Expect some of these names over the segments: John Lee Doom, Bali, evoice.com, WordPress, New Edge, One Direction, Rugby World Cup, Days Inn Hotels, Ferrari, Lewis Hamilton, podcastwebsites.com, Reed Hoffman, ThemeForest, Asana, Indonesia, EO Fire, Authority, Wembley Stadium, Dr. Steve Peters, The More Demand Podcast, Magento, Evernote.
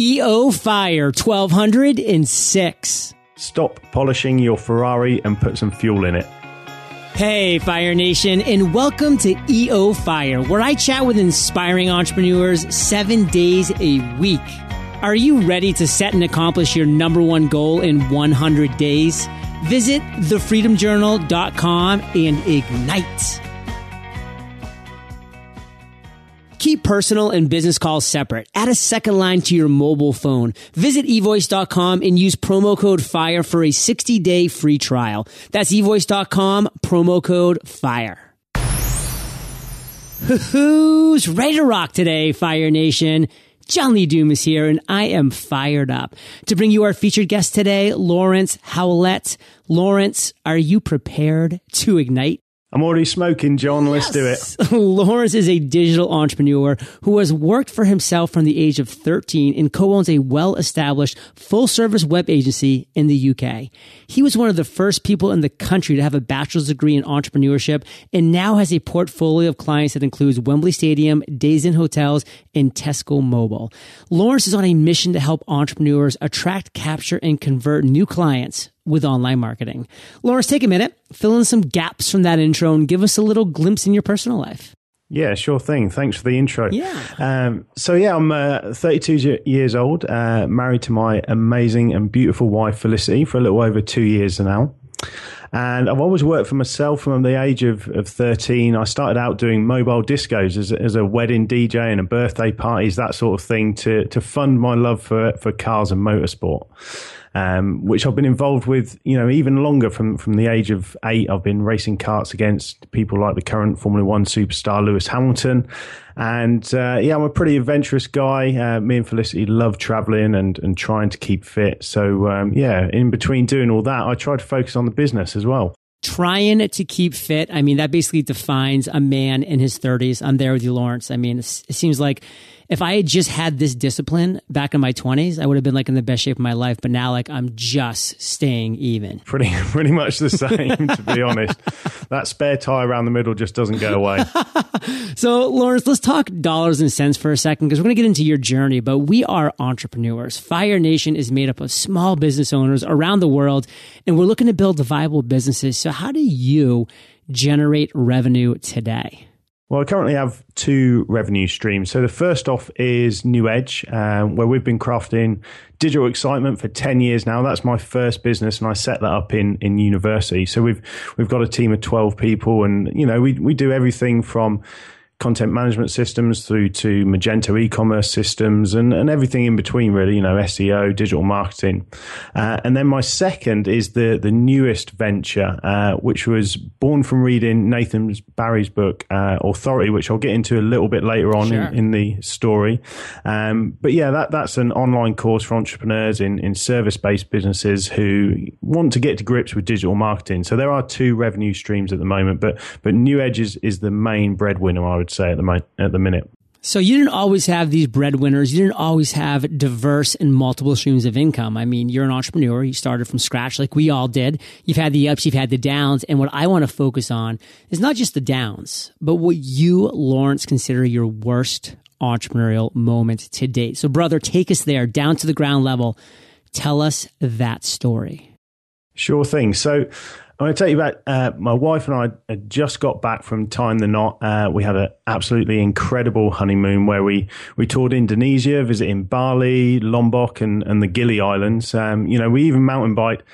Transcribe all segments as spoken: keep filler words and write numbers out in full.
E O Fire twelve oh six. Stop polishing your Ferrari and put some fuel in it. Hey, Fire Nation, and welcome to E O Fire, where I chat with inspiring entrepreneurs seven days a week. Are you ready to set and accomplish your number one goal in one hundred days? Visit the freedom journal dot com and ignite. Keep personal and business calls separate. Add a second line to your mobile phone. Visit e voice dot com and use promo code FIRE for a sixty day free trial. That's e voice dot com, promo code FIRE. Who's ready to rock today, Fire Nation? John Lee Doom is here, and I am fired up to bring you our featured guest today, Lawrence Howlett. Lawrence, are you prepared to ignite? I'm already smoking, John. Let's yes. do it. Lawrence is a digital entrepreneur who has worked for himself from the age of thirteen and co-owns a well-established full-service web agency in the U K. He was one of the first people in the country to have a bachelor's degree in entrepreneurship and now has a portfolio of clients that includes Wembley Stadium, Days Inn Hotels, and Tesco Mobile. Lawrence is on a mission to help entrepreneurs attract, capture, and convert new clients with online marketing. Lawrence, take a minute, fill in some gaps from that intro and give us a little glimpse in your personal life. Yeah, sure thing. Thanks for the intro. Yeah. Um, so yeah, I'm uh, thirty-two years old, uh, married to my amazing and beautiful wife, Felicity, for a little over two years now. And I've always worked for myself from the age of, of thirteen. I started out doing mobile discos as, as a wedding D J and a birthday parties, that sort of thing, to, to fund my love for, for cars and motorsport. Um, which I've been involved with, you know, even longer from, from the age of eight. I've been racing karts against people like the current Formula One superstar Lewis Hamilton. And uh, yeah, I'm a pretty adventurous guy. Uh, me and Felicity love traveling and, and trying to keep fit. So um, yeah, in between doing all that, I try to focus on the business as well. Trying to keep fit. I mean, that basically defines a man in his thirties. I'm there with you, Lawrence. I mean, it seems like if I had just had this discipline back in my twenties, I would have been like in the best shape of my life. But now, like, I'm just staying even. Pretty, pretty much the same, to be honest. That spare tie around the middle just doesn't go away. So, Lawrence, let's talk dollars and cents for a second, because we're going to get into your journey. But we are entrepreneurs. Fire Nation is made up of small business owners around the world, and we're looking to build viable businesses. So how do you generate revenue today? Well, I currently have two revenue streams. So the first off is New Edge, um, where we've been crafting digital excitement for ten years now. That's my first business, and I set that up in, in university. So we've we've got a team of twelve people, and you know we we do everything from content management systems through to Magento e-commerce systems and, and everything in between, really, you know, S E O, digital marketing. Uh, and then my second is the the newest venture, uh, which was born from reading Nathan Barry's book, uh, Authority, which I'll get into a little bit later on sure. in, in the story. Um, but yeah, that that's an online course for entrepreneurs in, in service-based businesses who want to get to grips with digital marketing. So there are two revenue streams at the moment, but but New Edge is, is the main breadwinner, I would say, at the moment, at the minute. So you didn't always have these breadwinners. You didn't always have diverse and multiple streams of income. I mean, you're an entrepreneur. You started from scratch like we all did. You've had the ups, you've had the downs. And what I want to focus on is not just the downs, but what you, Lawrence, consider your worst entrepreneurial moment to date. So brother, take us there down to the ground level. Tell us that story. Sure thing. So I'm going to tell you about uh, my wife and I had just got back from tying the knot. Uh, we had an absolutely incredible honeymoon where we, we toured Indonesia, visiting Bali, Lombok, and, and the Gili Islands. Um, you know, we even mountain biked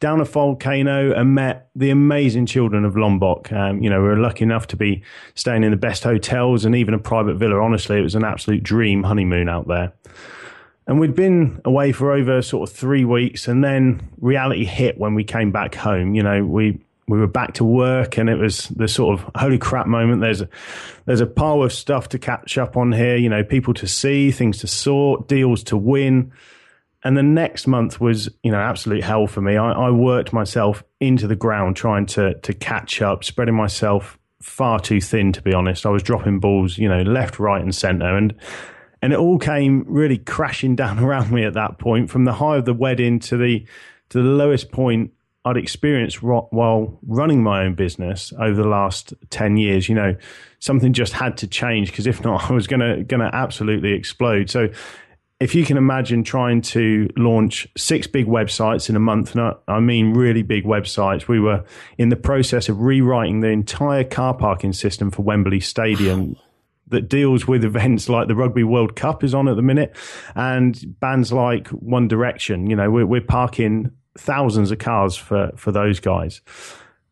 down a volcano and met the amazing children of Lombok. Um, you know, we were lucky enough to be staying in the best hotels and even a private villa. Honestly, it was an absolute dream honeymoon out there. And we'd been away for over sort of three weeks, and then reality hit when we came back home. You know, we, we were back to work, and it was the sort of holy crap moment. There's a, there's a pile of stuff to catch up on here, you know, people to see, things to sort, deals to win. And the next month was, you know, absolute hell for me. I, I worked myself into the ground trying to, to catch up, spreading myself far too thin, to be honest. I was dropping balls, you know, left, right, and center. And And it all came really crashing down around me at that point, from the high of the wedding to the to the lowest point I'd experienced ro- while running my own business over the last ten years. You know, something just had to change, because if not, I was going to going to absolutely explode. So if you can imagine trying to launch six big websites in a month, and I mean really big websites, we were in the process of rewriting the entire car parking system for Wembley Stadium that deals with events like the Rugby World Cup is on at the minute, and bands like One Direction. You know, we're, we're parking thousands of cars for, for those guys.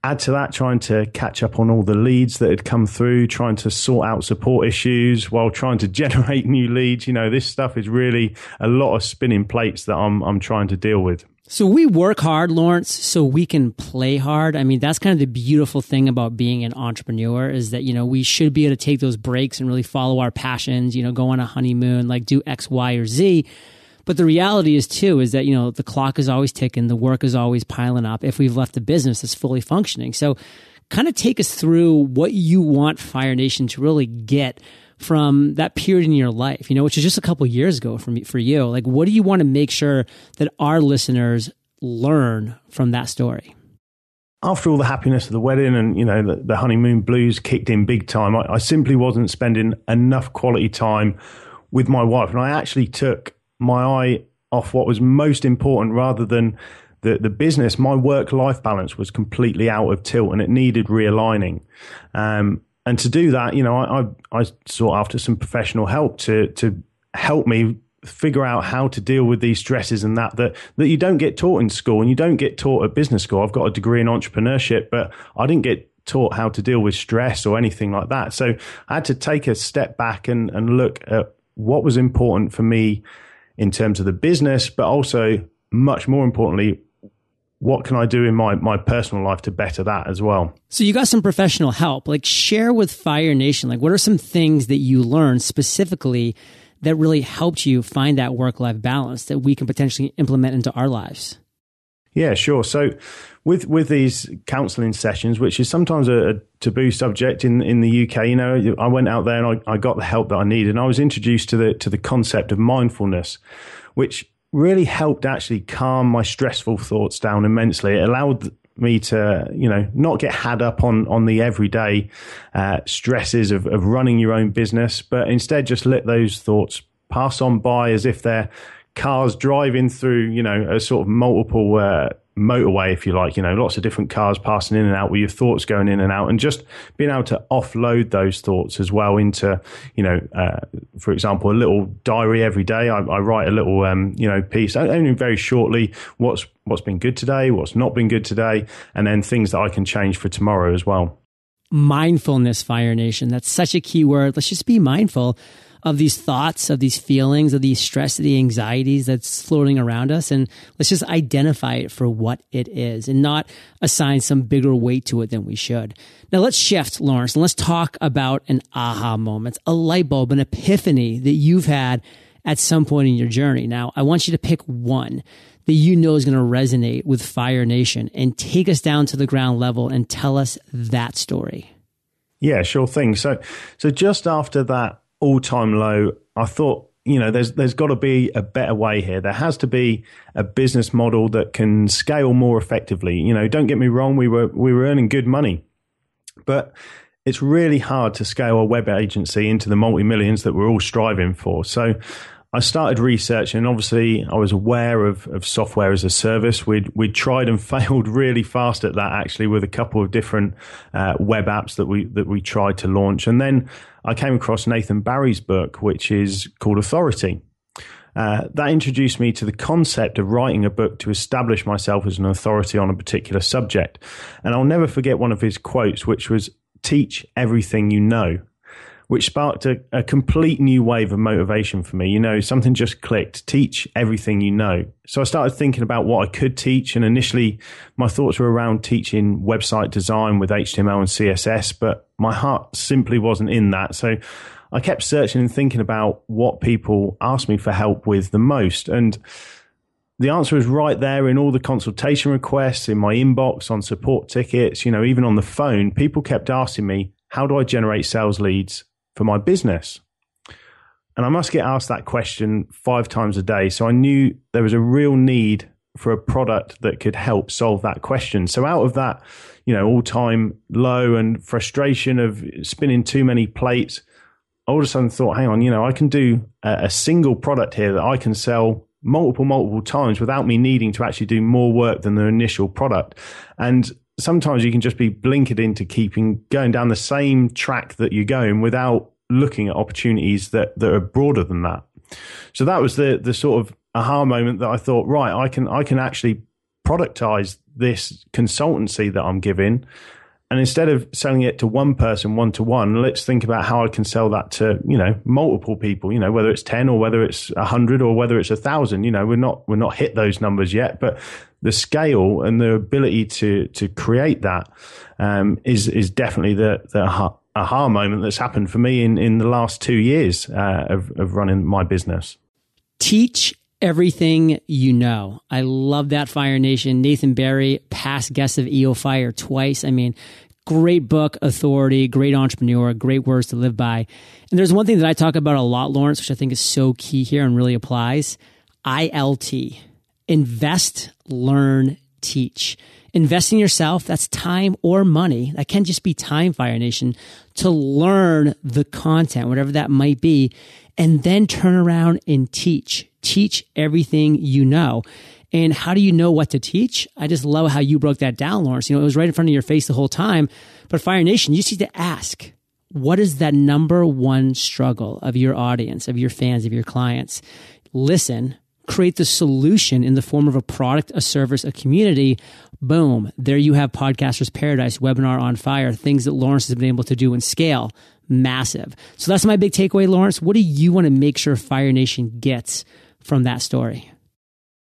Add to that, trying to catch up on all the leads that had come through, trying to sort out support issues while trying to generate new leads. You know, this stuff is really a lot of spinning plates that I'm I'm trying to deal with. So we work hard, Lawrence, so we can play hard. I mean, that's kind of the beautiful thing about being an entrepreneur is that, you know, we should be able to take those breaks and really follow our passions, you know, go on a honeymoon, like do X, Y, or Z. But the reality is, too, is that, you know, the clock is always ticking. The work is always piling up if we've left the business that's fully functioning. So kind of take us through what you want Fire Nation to really get from that period in your life, you know, which is just a couple of years ago for me, for you. Like, what do you want to make sure that our listeners learn from that story? After all the happiness of the wedding and, you know, the, the honeymoon blues kicked in big time, I, I simply wasn't spending enough quality time with my wife. And I actually took my eye off what was most important rather than the, the business. My work-life balance was completely out of tilt and it needed realigning. Um, and to do that, you know, I, I, I sought after some professional help to to help me figure out how to deal with these stresses and that, that that you don't get taught in school and you don't get taught at business school. I've got a degree in entrepreneurship, but I didn't get taught how to deal with stress or anything like that. So I had to take a step back and, and look at what was important for me in terms of the business, but also much more importantly, what can I do in my, my personal life to better that as well? So you got some professional help. Like, share with Fire Nation, like, what are some things that you learned specifically that really helped you find that work-life balance that we can potentially implement into our lives? Yeah, sure. So with with these counselling sessions, which is sometimes a, a taboo subject in, in the U K, you know, I went out there and I, I got the help that I needed. And I was introduced to the to the concept of mindfulness, which really helped actually calm my stressful thoughts down immensely. It allowed me to, you know, not get had up on on the everyday uh, stresses of, of running your own business, but instead just let those thoughts pass on by as if they're cars driving through, you know, a sort of multiple uh, motorway, if you like, you know, lots of different cars passing in and out with your thoughts going in and out, and just being able to offload those thoughts as well into, you know, uh, for example, a little diary every day. I, I write a little, um, you know, piece only very shortly, what's what's been good today, what's not been good today, and then things that I can change for tomorrow as well. Mindfulness, Fire Nation. That's such a key word. Let's just be mindful of these thoughts, of these feelings, of these stress, of the anxieties that's floating around us. And let's just identify it for what it is and not assign some bigger weight to it than we should. Now let's shift, Lawrence, and let's talk about an aha moment, a light bulb, an epiphany that you've had at some point in your journey. Now, I want you to pick one that you know is going to resonate with Fire Nation and take us down to the ground level and tell us that story. Yeah, sure thing. So, so just after that all-time low, I thought, you know, there's there's got to be a better way here. There has to be a business model that can scale more effectively. You know, don't get me wrong, we were we were earning good money, but it's really hard to scale a web agency into the multi-millions that we're all striving for. So I started researching, and obviously I was aware of, of software as a service. We'd we'd tried and failed really fast at that, actually, with a couple of different uh, web apps that we that we tried to launch, and then I came across Nathan Barry's book, which is called Authority. Uh, that introduced me to the concept of writing a book to establish myself as an authority on a particular subject. And I'll never forget one of his quotes, which was, "Teach everything you know," which sparked a, a complete new wave of motivation for me. You know, something just clicked. Teach everything you know. So I started thinking about what I could teach. And initially, my thoughts were around teaching website design with H T M L and C S S, but my heart simply wasn't in that. So I kept searching and thinking about what people asked me for help with the most. And the answer was right there in all the consultation requests, in my inbox, on support tickets, you know, even on the phone. People kept asking me, how do I generate sales leads for my business? And I must get asked that question five times a day. So I knew there was a real need for a product that could help solve that question. So out of that, you know, all-time low and frustration of spinning too many plates, all of a sudden thought, hang on, you know, I can do a, a single product here that I can sell multiple, multiple times without me needing to actually do more work than the initial product. And sometimes you can just be blinkered into keeping going down the same track that you're going without looking at opportunities that, that are broader than that. So that was the the sort of aha moment that I thought, right, I can I can actually productize this consultancy that I'm giving. And instead of selling it to one person, one-to-one, let's think about how I can sell that to, you know, multiple people, you know, whether it's ten or whether it's one hundred or whether it's one thousand, you know, we're not, we're not hit those numbers yet, but the scale and the ability to, to create that um, is, is definitely the, the aha, aha moment that's happened for me in, in the last two years uh, of, of running my business. Teach everything you know. I love that, Fire Nation. Nathan Barry, past guest of E O Fire twice. I mean, great book, Authority, great entrepreneur, great words to live by. And there's one thing that I talk about a lot, Lawrence, which I think is so key here and really applies. I L T, invest, learn, teach. Invest in yourself, that's time or money. That can just be time, Fire Nation, to learn the content, whatever that might be, and then turn around and teach. Teach everything you know. And how do you know what to teach? I just love how you broke that down, Lawrence. You know, it was right in front of your face the whole time. But Fire Nation, you just need to ask, what is that number one struggle of your audience, of your fans, of your clients? Listen, create the solution in the form of a product, a service, a community. Boom. There you have Podcaster's Paradise, Webinar on Fire, things that Lawrence has been able to do and scale. Massive. So that's my big takeaway, Lawrence. What do you want to make sure Fire Nation gets from that story?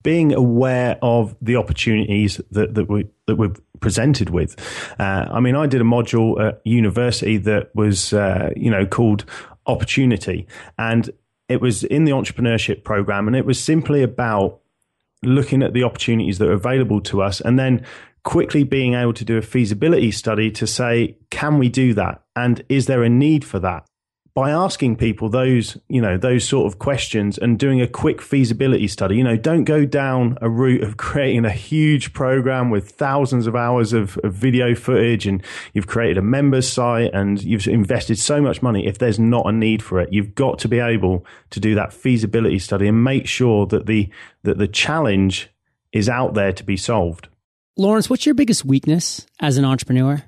Being aware of the opportunities that, that, we, that we're presented with. Uh, I mean, I did a module at university that was, uh, you know, called Opportunity. And it was in the entrepreneurship program. And it was simply about looking at the opportunities that are available to us and then quickly being able to do a feasibility study to say, can we do that? And is there a need for that? By asking people those, you know, those sort of questions and doing a quick feasibility study, you know, don't go down a route of creating a huge program with thousands of hours of, of video footage and you've created a members site and you've invested so much money. If there's not a need for it, you've got to be able to do that feasibility study and make sure that the, that the challenge is out there to be solved. Lawrence, what's your biggest weakness as an entrepreneur?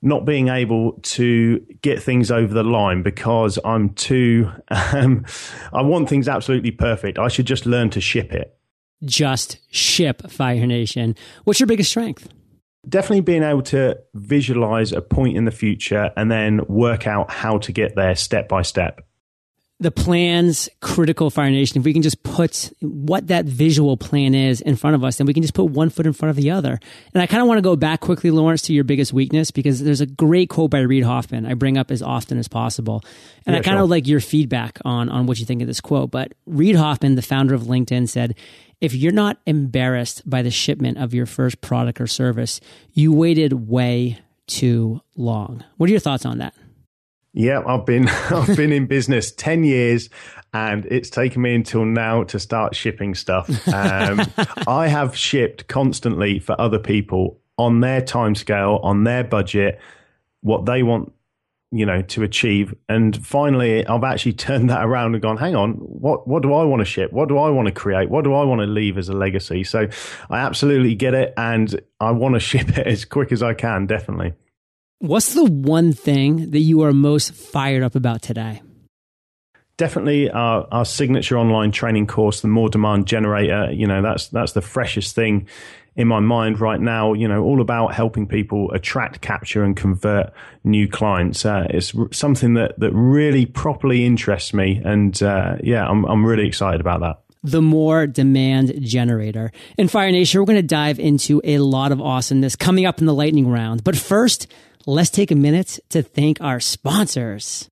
Not being able to get things over the line because I'm too, um, I want things absolutely perfect. I should just learn to ship it. Just ship, Fire Nation. What's your biggest strength? Definitely being able to visualize a point in the future and then work out how to get there step by step. The plan's critical, Fire Nation. If we can just put what that visual plan is in front of us, then we can just put one foot in front of the other. And I kind of want to go back quickly, Lawrence, to your biggest weakness, because there's a great quote by Reed Hoffman I bring up as often as possible. And yeah, I kind of sure. like your feedback on, on what you think of this quote. But Reed Hoffman, the founder of LinkedIn, said, if you're not embarrassed by the shipment of your first product or service, you waited way too long. What are your thoughts on that? Yeah, I've been I've been in business ten years and it's taken me until now to start shipping stuff. Um, I have shipped constantly for other people on their timescale, on their budget, what they want, you know, to achieve. And finally, I've actually turned that around and gone, hang on, what, what do I want to ship? What do I want to create? What do I want to leave as a legacy? So I absolutely get it and I want to ship it as quick as I can, definitely. What's the one thing that you are most fired up about today? Definitely our, our signature online training course, The More Demand Generator. You know, that's that's the freshest thing in my mind right now, you know, all about helping people attract, capture and convert new clients. Uh, it's r- something that, that really properly interests me. And uh, yeah, I'm I'm really excited about that. The More Demand Generator. And Fire Nation, we're going to dive into a lot of awesomeness coming up in the lightning round. But first, let's take a minute to thank our sponsors.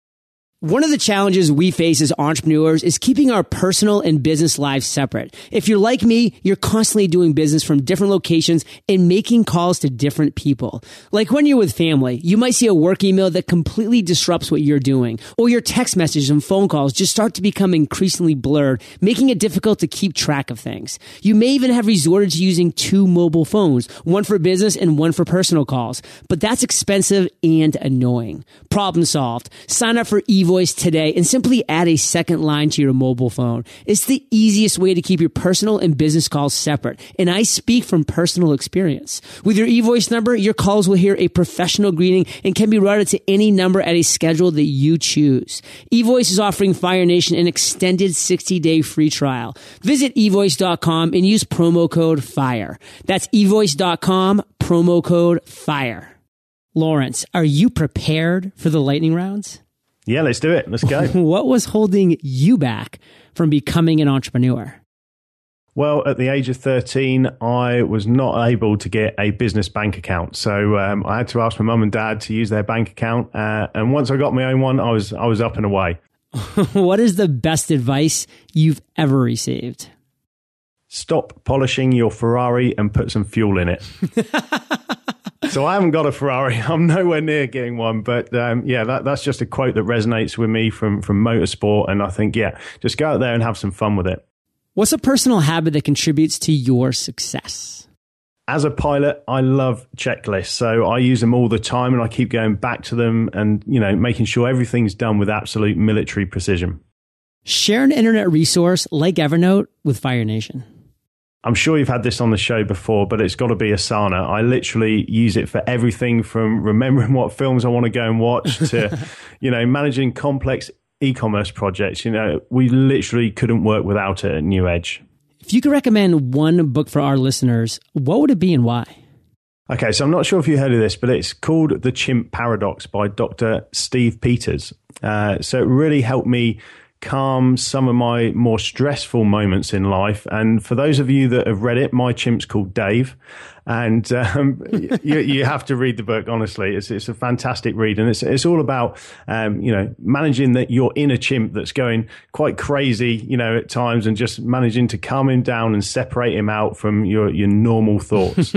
One of the challenges we face as entrepreneurs is keeping our personal and business lives separate. If you're like me, you're constantly doing business from different locations and making calls to different people. Like when you're with family, you might see a work email that completely disrupts what you're doing, or your text messages and phone calls just start to become increasingly blurred, making it difficult to keep track of things. You may even have resorted to using two mobile phones, one for business and one for personal calls, but that's expensive and annoying. Problem solved. Sign up for Evo invoice today and simply add a second line to your mobile phone. It's the easiest way to keep your personal and business calls separate. And I speak from personal experience. With your eVoice number, your calls will hear a professional greeting and can be routed to any number at a schedule that you choose. eVoice is offering Fire Nation an extended sixty-day free trial. Visit e voice dot com and use promo code FIRE. That's e voice dot com, promo code FIRE. Lawrence, are you prepared for the lightning rounds? Yeah, let's do it. Let's go. What was holding you back from becoming an entrepreneur? Well, at the age of thirteen, I was not able to get a business bank account. So um, I had to ask my mum and dad to use their bank account. Uh, and once I got my own one, I was, I was up and away. What is the best advice you've ever received? Stop polishing your Ferrari and put some fuel in it. So I haven't got a Ferrari. I'm nowhere near getting one. But um, yeah, that, that's just a quote that resonates with me from, from motorsport. And I think, yeah, just go out there and have some fun with it. What's a personal habit that contributes to your success? As a pilot, I love checklists. So I use them all the time and I keep going back to them and, you know, making sure everything's done with absolute military precision. Share an internet resource like Evernote with Fire Nation. I'm sure you've had this on the show before, but it's got to be Asana. I literally use it for everything from remembering what films I want to go and watch to, you know, managing complex e-commerce projects. You know, we literally couldn't work without it at New Edge. If you could recommend one book for our listeners, what would it be and why? Okay, so I'm not sure if you heard of this, but it's called The Chimp Paradox by Doctor Steve Peters. Uh, so it really helped me calm some of my more stressful moments in life. And for those of you that have read it, my chimp's called Dave. And um, you, you have to read the book, honestly. It's it's a fantastic read. And it's it's all about, um, you know, managing that your inner chimp that's going quite crazy, you know, at times, and just managing to calm him down and separate him out from your, your normal thoughts.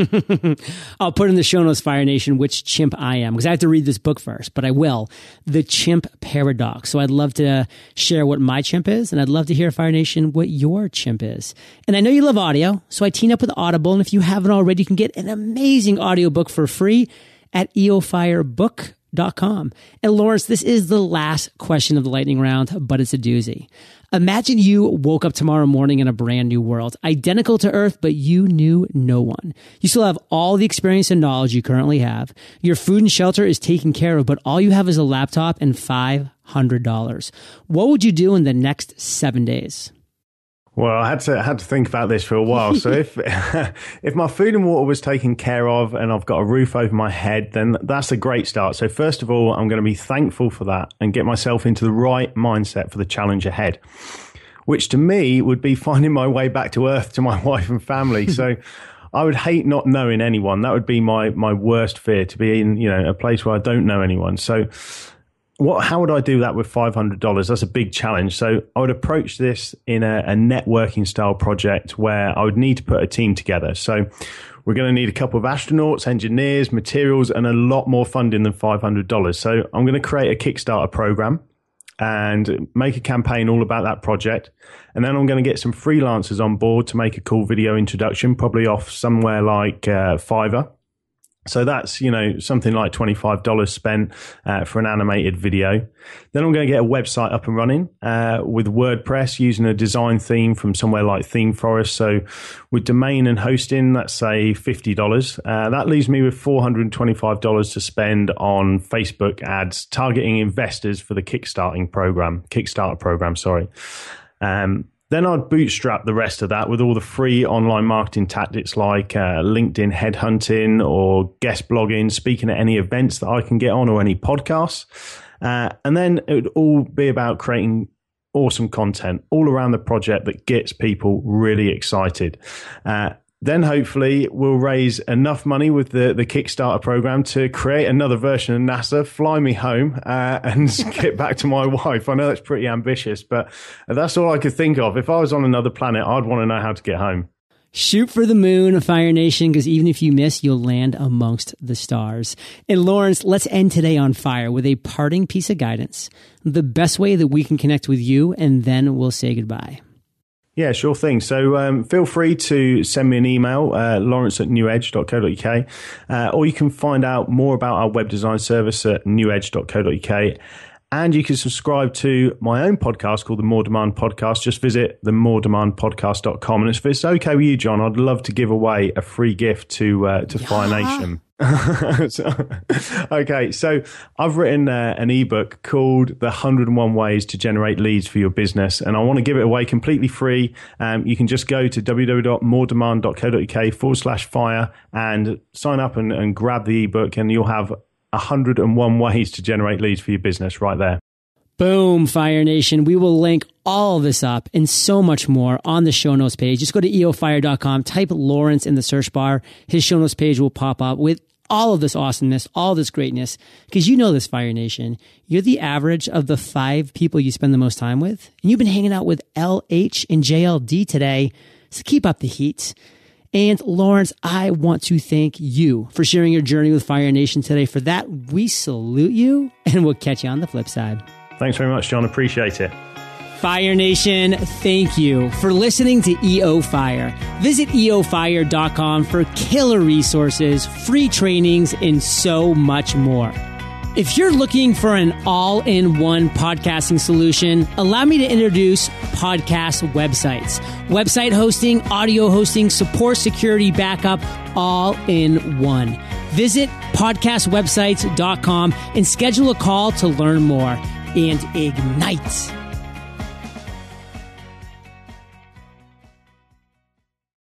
I'll put in the show notes, Fire Nation, which chimp I am, because I have to read this book first, but I will. The Chimp Paradox. So I'd love to share what my chimp is, and I'd love to hear, Fire Nation, what your chimp is. And I know you love audio, so I team up with Audible. And if you haven't already, you can get an amazing audiobook for free at e o fire book dot com. And Lawrence, this is the last question of the lightning round, but it's a doozy. Imagine you woke up tomorrow morning in a brand new world, identical to Earth, but you knew no one. You still have all the experience and knowledge you currently have. Your food and shelter is taken care of, but all you have is a laptop and five hundred dollars. What would you do in the next seven days? Well, I had to had to think about this for a while. So if if my food and water was taken care of and I've got a roof over my head, then that's a great start. So first of all, I'm going to be thankful for that and get myself into the right mindset for the challenge ahead, which to me would be finding my way back to Earth to my wife and family. So I would hate not knowing anyone. That would be my my worst fear, to be in, you know, a place where I don't know anyone. So What, how would I do that with five hundred dollars? That's a big challenge. So I would approach this in a, a networking style project where I would need to put a team together. So we're going to need a couple of astronauts, engineers, materials, and a lot more funding than five hundred dollars. So I'm going to create a Kickstarter program and make a campaign all about that project. And then I'm going to get some freelancers on board to make a cool video introduction, probably off somewhere like uh, Fiverr. So that's, you know, something like twenty-five dollars spent uh, for an animated video. Then I'm going to get a website up and running uh, with WordPress using a design theme from somewhere like ThemeForest. So with domain and hosting, that's say fifty dollars. Uh, that leaves me with four hundred twenty-five dollars to spend on Facebook ads targeting investors for the Kickstarting program, Kickstarter program, sorry. Um, Then I'd bootstrap the rest of that with all the free online marketing tactics like uh, LinkedIn headhunting or guest blogging, speaking at any events that I can get on or any podcasts. Uh, and then it would all be about creating awesome content all around the project that gets people really excited. Uh, Then hopefully we'll raise enough money with the, the Kickstarter program to create another version of NASA, fly me home uh, and get back to my wife. I know that's pretty ambitious, but that's all I could think of. If I was on another planet, I'd want to know how to get home. Shoot for the moon, Fire Nation, because even if you miss, you'll land amongst the stars. And Lawrence, let's end today on fire with a parting piece of guidance, the best way that we can connect with you, and then we'll say goodbye. Yeah, sure thing. So um, feel free to send me an email, uh, lawrence at new edge dot co dot u k, uh, or you can find out more about our web design service at new edge dot co dot u k. And you can subscribe to my own podcast called The More Demand Podcast. Just visit the more demand podcast dot com. And if it's okay with you, John, I'd love to give away a free gift to uh, to yeah. Fire Nation. So, okay, so I've written uh, an ebook called The one hundred and one Ways to Generate Leads for Your Business, and I want to give it away completely free. Um, you can just go to w w w dot more demand dot co dot u k forward slash fire and sign up and, and grab the ebook, and you'll have one hundred and one ways to generate leads for your business right there. Boom, Fire Nation. We will link all this up and so much more on the show notes page. Just go to e o fire dot com, type Lawrence in the search bar. His show notes page will pop up with all of this awesomeness, all this greatness, because you know this, Fire Nation. You're the average of the five people you spend the most time with. And you've been hanging out with L H and J L D today, so keep up the heat. And Lawrence, I want to thank you for sharing your journey with Fire Nation today. For that, we salute you, and we'll catch you on the flip side. Thanks very much, John. Appreciate it. Fire Nation, thank you for listening to E O Fire. Visit e o fire dot com for killer resources, free trainings, and so much more. If you're looking for an all-in-one podcasting solution, allow me to introduce podcast websites. Website hosting, audio hosting, support, security, backup, all in one. Visit podcast websites dot com and schedule a call to learn more and ignite.